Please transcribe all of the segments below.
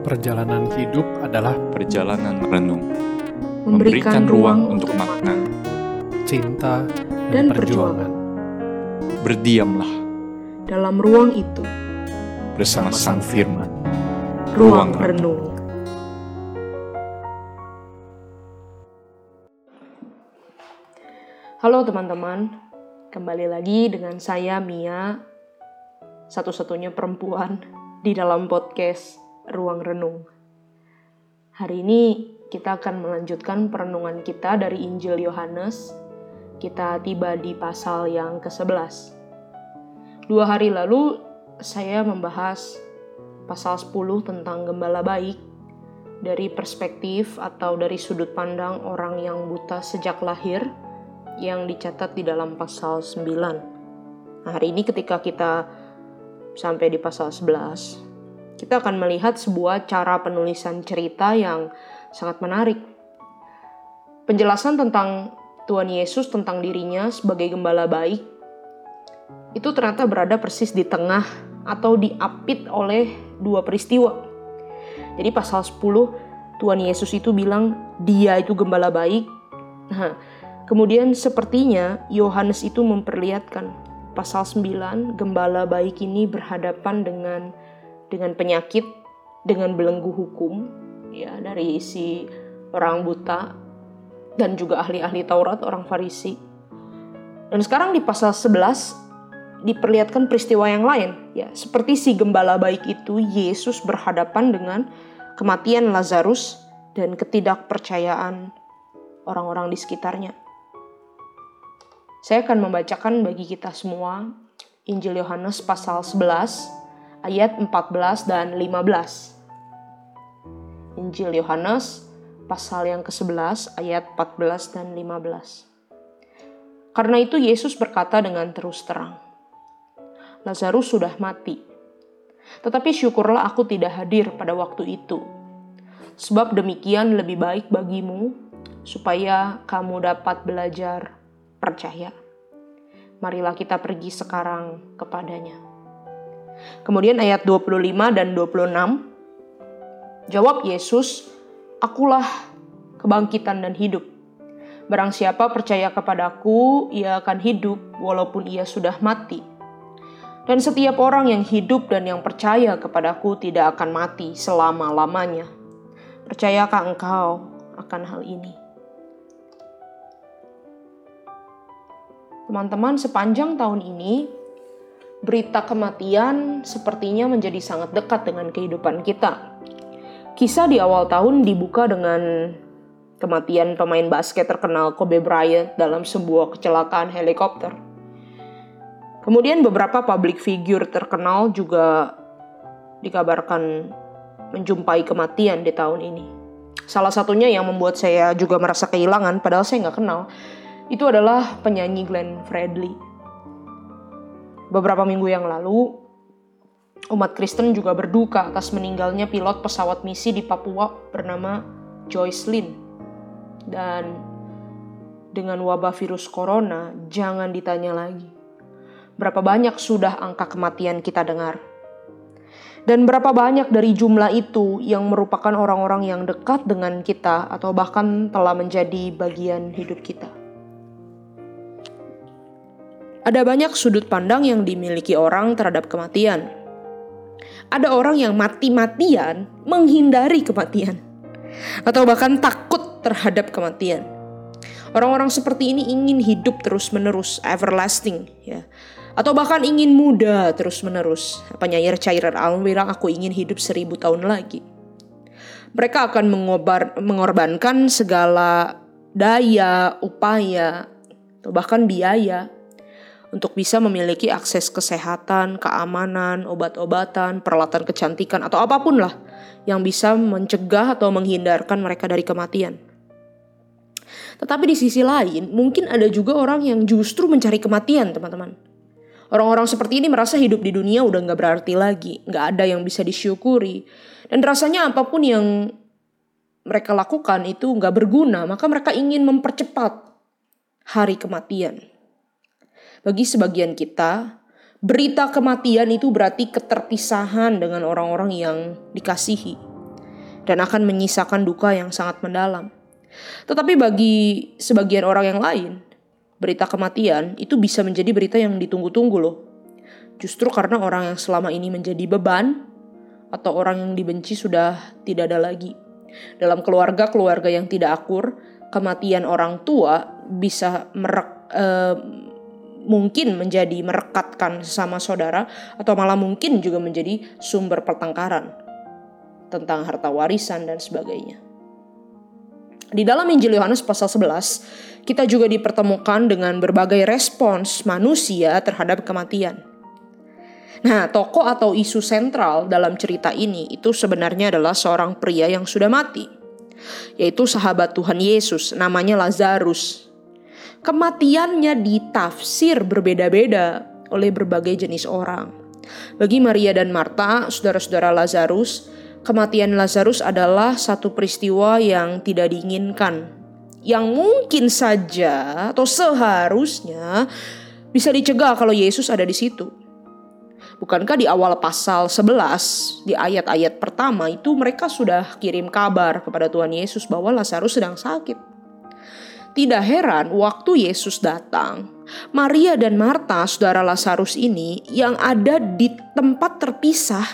Perjalanan hidup adalah perjalanan merenung, memberikan ruang untuk makna, cinta, dan perjuangan. Berdiamlah dalam ruang itu bersama Sang Firman, ruang renung. Halo teman-teman, kembali lagi dengan saya Mia, satu-satunya perempuan di dalam podcast Ruang Renung. Hari ini kita akan melanjutkan perenungan kita dari Injil Yohanes. Kita tiba di pasal yang ke-11. 2 hari lalu saya membahas pasal 10 tentang gembala baik dari perspektif atau dari sudut pandang orang yang buta sejak lahir yang dicatat di dalam pasal 9. Nah, hari ini ketika kita sampai di pasal 11, kita akan melihat sebuah cara penulisan cerita yang sangat menarik. Penjelasan tentang Tuhan Yesus tentang dirinya sebagai gembala baik itu ternyata berada persis di tengah atau diapit oleh 2 peristiwa. Jadi pasal 10 Tuhan Yesus itu bilang dia itu gembala baik. Nah, kemudian sepertinya Yohanes itu memperlihatkan pasal 9 gembala baik ini berhadapan dengan penyakit, dengan belenggu hukum, ya, dari si orang buta dan juga ahli-ahli Taurat, orang Farisi. Dan sekarang di pasal 11 diperlihatkan peristiwa yang lain, ya, seperti si gembala baik itu Yesus berhadapan dengan kematian Lazarus dan ketidakpercayaan orang-orang di sekitarnya. Saya akan membacakan bagi kita semua Injil Yohanes pasal 11 ayat 14 dan 15. Injil Yohanes pasal yang ke-11 ayat 14 dan 15. Karena itu Yesus berkata dengan terus terang, Lazarus sudah mati. Tetapi syukurlah aku tidak hadir pada waktu itu. Sebab demikian lebih baik bagimu, supaya kamu dapat belajar percaya. Marilah kita pergi sekarang kepadanya. Kemudian ayat 25 dan 26, jawab Yesus, akulah kebangkitan dan hidup. Barang siapa percaya kepadaku, ia akan hidup walaupun ia sudah mati. Dan setiap orang yang hidup dan yang percaya kepadaku tidak akan mati selama-lamanya. Percayakah engkau akan hal ini? Teman-teman, sepanjang tahun ini, berita kematian sepertinya menjadi sangat dekat dengan kehidupan kita. Kisah di awal tahun dibuka dengan kematian pemain basket terkenal Kobe Bryant dalam sebuah kecelakaan helikopter. Kemudian beberapa public figure terkenal juga dikabarkan menjumpai kematian di tahun ini. Salah satunya yang membuat saya juga merasa kehilangan, padahal saya nggak kenal, itu adalah penyanyi Glen Fredley. Beberapa minggu yang lalu, umat Kristen juga berduka atas meninggalnya pilot pesawat misi di Papua bernama Joyce Lin. Dan dengan wabah virus corona, jangan ditanya lagi. Berapa banyak sudah angka kematian kita dengar? Dan berapa banyak dari jumlah itu yang merupakan orang-orang yang dekat dengan kita atau bahkan telah menjadi bagian hidup kita? Ada banyak sudut pandang yang dimiliki orang terhadap kematian. Ada orang yang mati-matian menghindari kematian, atau bahkan takut terhadap kematian. Orang-orang seperti ini ingin hidup terus-menerus, everlasting, ya. Atau bahkan ingin muda terus-menerus. Penyair cairan Al-Wira, aku ingin hidup 1000 tahun lagi. Mereka akan mengorbankan segala daya, upaya, atau bahkan biaya untuk bisa memiliki akses kesehatan, keamanan, obat-obatan, peralatan kecantikan, atau apapun lah yang bisa mencegah atau menghindarkan mereka dari kematian. Tetapi di sisi lain, mungkin ada juga orang yang justru mencari kematian, teman-teman. Orang-orang seperti ini merasa hidup di dunia udah gak berarti lagi, gak ada yang bisa disyukuri. Dan rasanya apapun yang mereka lakukan itu gak berguna, maka mereka ingin mempercepat hari kematian. Bagi sebagian kita, berita kematian itu berarti keterpisahan dengan orang-orang yang dikasihi. dan akan menyisakan duka yang sangat mendalam. Tetapi bagi sebagian orang yang lain, berita kematian itu bisa menjadi berita yang ditunggu-tunggu loh. Justru karena orang yang selama ini menjadi beban atau orang yang dibenci sudah tidak ada lagi. Dalam keluarga-keluarga yang tidak akur, kematian orang tua bisa mungkin menjadi merekatkan sesama saudara atau malah mungkin juga menjadi sumber pertengkaran tentang harta warisan dan sebagainya. Di dalam Injil Yohanes pasal 11, kita juga dipertemukan dengan berbagai respons manusia terhadap kematian. Nah, tokoh atau isu sentral dalam cerita ini itu sebenarnya adalah seorang pria yang sudah mati, yaitu sahabat Tuhan Yesus, namanya Lazarus. Kematiannya ditafsir berbeda-beda oleh berbagai jenis orang. Bagi Maria dan Marta, saudara-saudara Lazarus, kematian Lazarus adalah satu peristiwa yang tidak diinginkan, yang mungkin saja atau seharusnya bisa dicegah kalau Yesus ada di situ. Bukankah di awal pasal 11, di ayat-ayat pertama itu mereka sudah kirim kabar kepada Tuhan Yesus bahwa Lazarus sedang sakit. Tidak heran waktu Yesus datang, Maria dan Marta, saudara Lazarus ini yang ada di tempat terpisah,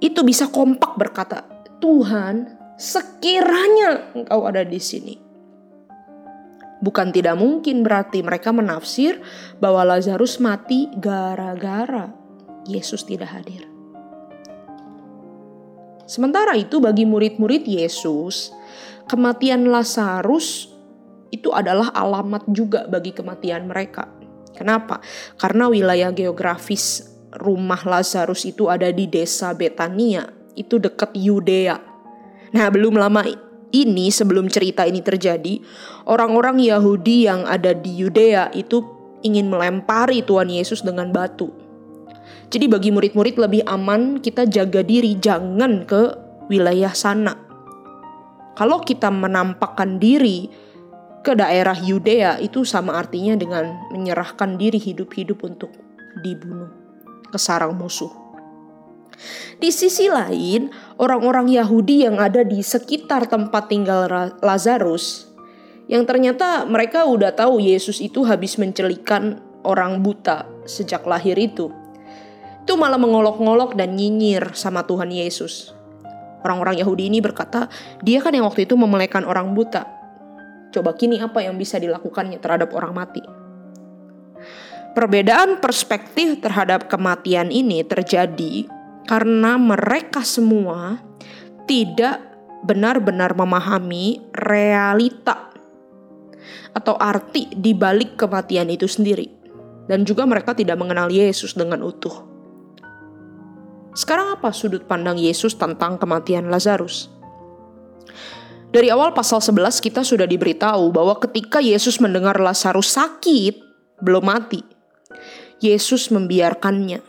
itu bisa kompak berkata, "Tuhan, sekiranya Engkau ada di sini." Bukan tidak mungkin berarti mereka menafsir bahwa Lazarus mati gara-gara Yesus tidak hadir. Sementara itu bagi murid-murid Yesus, kematian Lazarus itu adalah alamat juga bagi kematian mereka. Kenapa? Karena wilayah geografis rumah Lazarus itu ada di desa Betania, itu dekat Yudea. Nah, belum lama ini sebelum cerita ini terjadi, orang-orang Yahudi yang ada di Yudea itu ingin melempari Tuhan Yesus dengan batu. Jadi bagi murid-murid lebih aman kita jaga diri, jangan ke wilayah sana. Kalau kita menampakkan diri ke daerah Yudea itu sama artinya dengan menyerahkan diri hidup-hidup untuk dibunuh ke sarang musuh. Di sisi lain, orang-orang Yahudi yang ada di sekitar tempat tinggal Lazarus, yang ternyata mereka udah tahu Yesus itu habis mencelikan orang buta sejak lahir itu malah mengolok-ngolok dan nyinyir sama Tuhan Yesus. Orang-orang Yahudi ini berkata, "Dia kan yang waktu itu memelekan orang buta. Coba kini apa yang bisa dilakukannya terhadap orang mati?" Perbedaan perspektif terhadap kematian ini terjadi karena mereka semua tidak benar-benar memahami realita atau arti di balik kematian itu sendiri. Dan juga mereka tidak mengenal Yesus dengan utuh. Sekarang apa sudut pandang Yesus tentang kematian Lazarus? Dari awal pasal 11 kita sudah diberitahu bahwa ketika Yesus mendengar Lazarus sakit, belum mati, Yesus membiarkannya.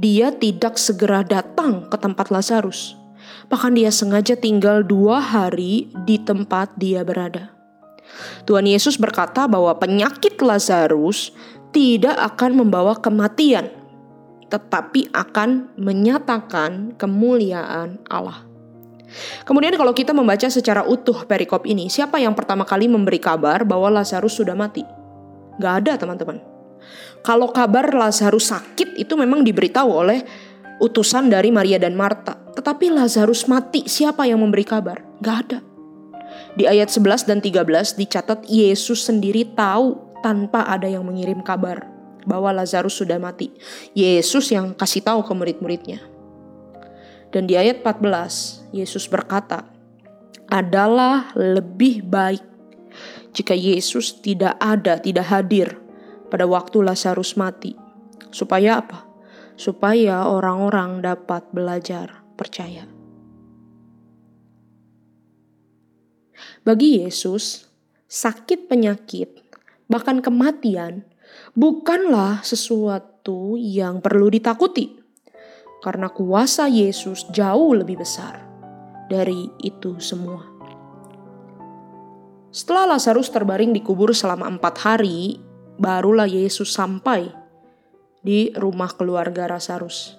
Dia tidak segera datang ke tempat Lazarus. Bahkan dia sengaja tinggal 2 hari di tempat dia berada. Tuhan Yesus berkata bahwa penyakit Lazarus tidak akan membawa kematian, tetapi akan menyatakan kemuliaan Allah. Kemudian kalau kita membaca secara utuh perikop ini, siapa yang pertama kali memberi kabar bahwa Lazarus sudah mati? Gak ada, teman-teman. Kalau kabar Lazarus sakit itu memang diberitahu oleh utusan dari Maria dan Marta. Tetapi Lazarus mati, siapa yang memberi kabar? Gak ada. Di ayat 11 dan 13 dicatat Yesus sendiri tahu tanpa ada yang mengirim kabar bahwa Lazarus sudah mati. Yesus yang kasih tahu ke murid-muridnya. Dan di ayat 14 Yesus berkata, "Adalah lebih baik jika Yesus tidak hadir pada waktu Lazarus mati." Supaya apa? Supaya orang-orang dapat belajar percaya. Bagi Yesus, sakit penyakit, bahkan kematian, bukanlah sesuatu yang perlu ditakuti. Karena kuasa Yesus jauh lebih besar dari itu semua. Setelah Lazarus terbaring di kubur selama 4 hari, barulah Yesus sampai di rumah keluarga Lazarus.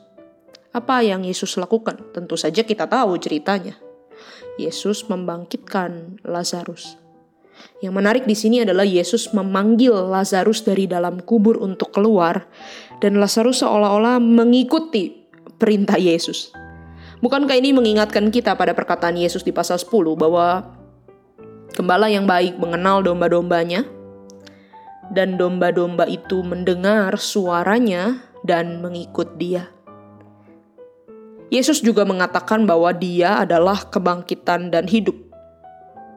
Apa yang Yesus lakukan? Tentu saja kita tahu ceritanya. Yesus membangkitkan Lazarus. Yang menarik di sini adalah Yesus memanggil Lazarus dari dalam kubur untuk keluar, dan Lazarus seolah-olah mengikuti perintah Yesus. Bukankah ini mengingatkan kita pada perkataan Yesus di pasal 10 bahwa gembala yang baik mengenal domba-dombanya, dan domba-domba itu mendengar suaranya dan mengikut dia. Yesus juga mengatakan bahwa dia adalah kebangkitan dan hidup.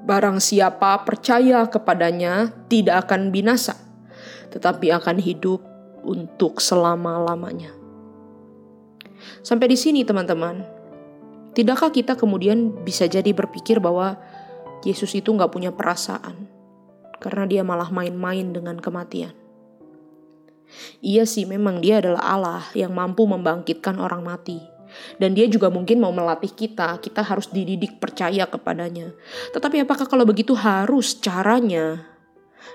Barang siapa percaya kepadanya tidak akan binasa, tetapi akan hidup untuk selama-lamanya. Sampai di sini teman-teman, tidakkah kita kemudian bisa jadi berpikir bahwa Yesus itu gak punya perasaan, karena dia malah main-main dengan kematian? Iya sih, memang dia adalah Allah yang mampu membangkitkan orang mati. Dan dia juga mungkin mau melatih kita harus dididik percaya kepadanya. Tetapi apakah kalau begitu harus caranya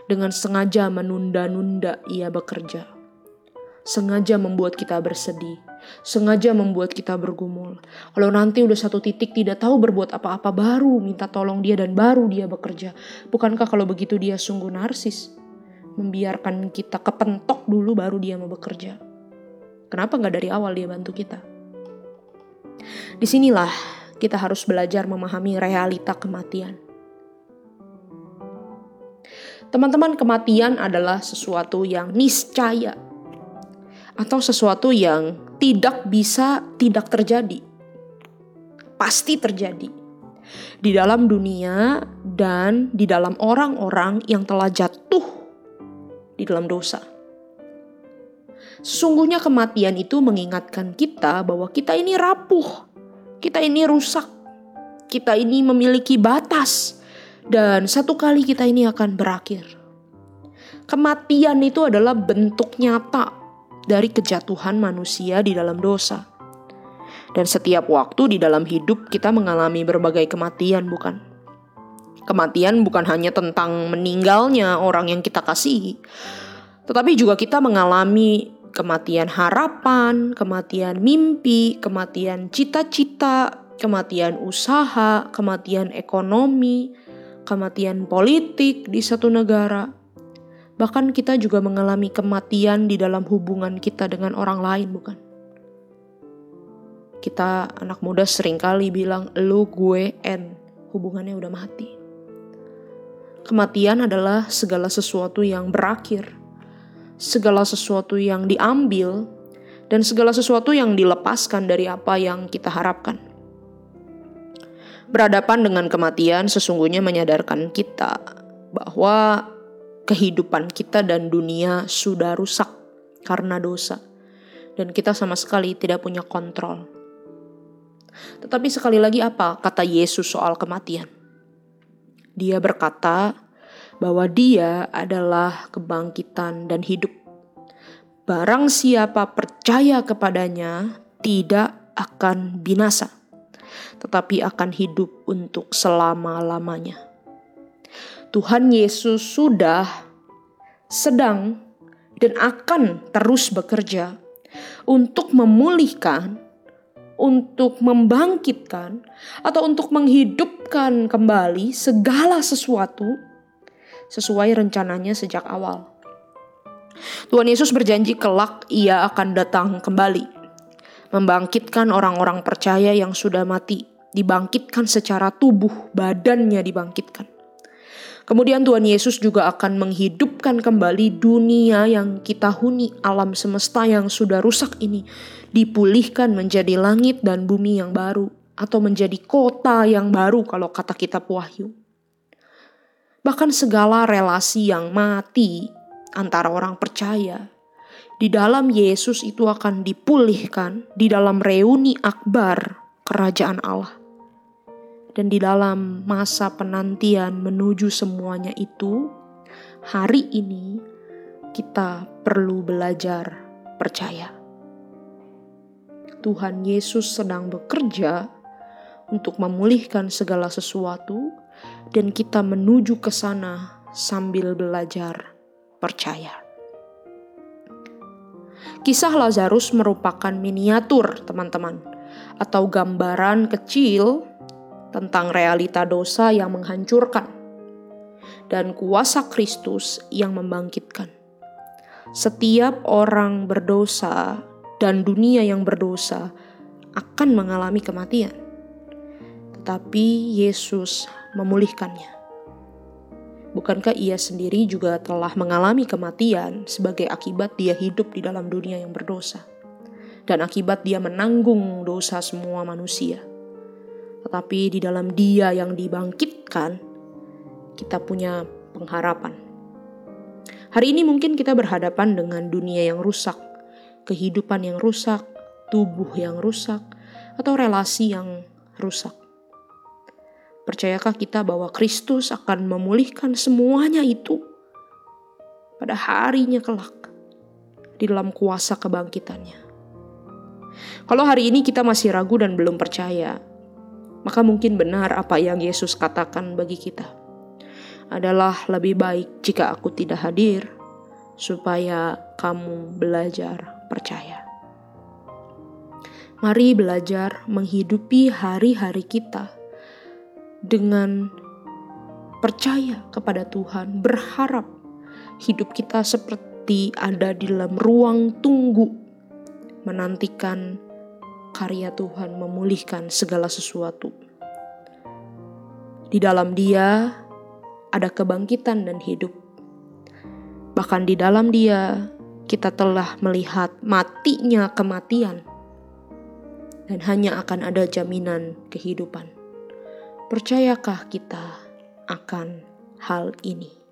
dengan sengaja menunda-nunda ia bekerja? Sengaja membuat kita bersedih, sengaja membuat kita bergumul. Kalau nanti udah satu titik tidak tahu berbuat apa-apa baru minta tolong dia dan baru dia bekerja. Bukankah kalau begitu dia sungguh narsis? Membiarkan kita kepentok dulu baru dia mau bekerja. Kenapa gak dari awal dia bantu kita? Disinilah kita harus belajar memahami realita kematian. Teman-teman, kematian adalah sesuatu yang niscaya atau sesuatu yang tidak terjadi. Pasti terjadi di dalam dunia dan di dalam orang-orang yang telah jatuh di dalam dosa. Sesungguhnya kematian itu mengingatkan kita bahwa kita ini rapuh, kita ini rusak, kita ini memiliki batas, dan satu kali kita ini akan berakhir. Kematian itu adalah bentuk nyata dari kejatuhan manusia di dalam dosa. Dan setiap waktu di dalam hidup kita mengalami berbagai kematian, bukan? Kematian bukan hanya tentang meninggalnya orang yang kita kasihi, tetapi juga kita mengalami kematian harapan, kematian mimpi, kematian cita-cita, kematian usaha, kematian ekonomi, kematian politik di satu negara. Bahkan kita juga mengalami kematian di dalam hubungan kita dengan orang lain, bukan? Kita anak muda seringkali bilang, "Lu, gue, en." Hubungannya udah mati. Kematian adalah segala sesuatu yang berakhir. Segala sesuatu yang diambil dan segala sesuatu yang dilepaskan dari apa yang kita harapkan. Berhadapan dengan kematian sesungguhnya menyadarkan kita bahwa kehidupan kita dan dunia sudah rusak karena dosa, dan kita sama sekali tidak punya kontrol. Tetapi sekali lagi, apa kata Yesus soal kematian? Dia berkata bahwa dia adalah kebangkitan dan hidup. Barang siapa percaya kepadanya tidak akan binasa, tetapi akan hidup untuk selama-lamanya. Tuhan Yesus sudah, sedang, dan akan terus bekerja untuk memulihkan, untuk membangkitkan, atau untuk menghidupkan kembali segala sesuatu sesuai rencananya sejak awal. Tuhan Yesus berjanji kelak ia akan datang kembali, membangkitkan orang-orang percaya yang sudah mati, dibangkitkan secara tubuh, badannya dibangkitkan. Kemudian Tuhan Yesus juga akan menghidupkan kembali dunia yang kita huni, alam semesta yang sudah rusak ini, dipulihkan menjadi langit dan bumi yang baru, atau menjadi kota yang baru kalau kata kitab Wahyu. Bahkan segala relasi yang mati antara orang percaya, di dalam Yesus itu akan dipulihkan di dalam reuni akbar kerajaan Allah. Dan di dalam masa penantian menuju semuanya itu, hari ini kita perlu belajar percaya. Tuhan Yesus sedang bekerja untuk memulihkan segala sesuatu, dan kita menuju ke sana sambil belajar percaya. Kisah Lazarus merupakan miniatur, teman-teman, atau gambaran kecil tentang realita dosa yang menghancurkan dan kuasa Kristus yang membangkitkan. Setiap orang berdosa dan dunia yang berdosa akan mengalami kematian, tetapi Yesus memulihkannya. Bukankah ia sendiri juga telah mengalami kematian sebagai akibat dia hidup di dalam dunia yang berdosa, dan akibat dia menanggung dosa semua manusia. Tetapi di dalam dia yang dibangkitkan, kita punya pengharapan. Hari ini mungkin kita berhadapan dengan dunia yang rusak, kehidupan yang rusak, tubuh yang rusak, atau relasi yang rusak. Percayakah kita bahwa Kristus akan memulihkan semuanya itu pada harinya kelak di dalam kuasa kebangkitannya? Kalau hari ini kita masih ragu dan belum percaya, maka mungkin benar apa yang Yesus katakan bagi kita adalah lebih baik jika aku tidak hadir supaya kamu belajar percaya. Mari belajar menghidupi hari-hari kita dengan percaya kepada Tuhan, berharap hidup kita seperti ada di dalam ruang tunggu, menantikan karya Tuhan memulihkan segala sesuatu. Di dalam Dia ada kebangkitan dan hidup. Bahkan di dalam Dia kita telah melihat matinya kematian, dan hanya akan ada jaminan kehidupan. Percayakah kita akan hal ini?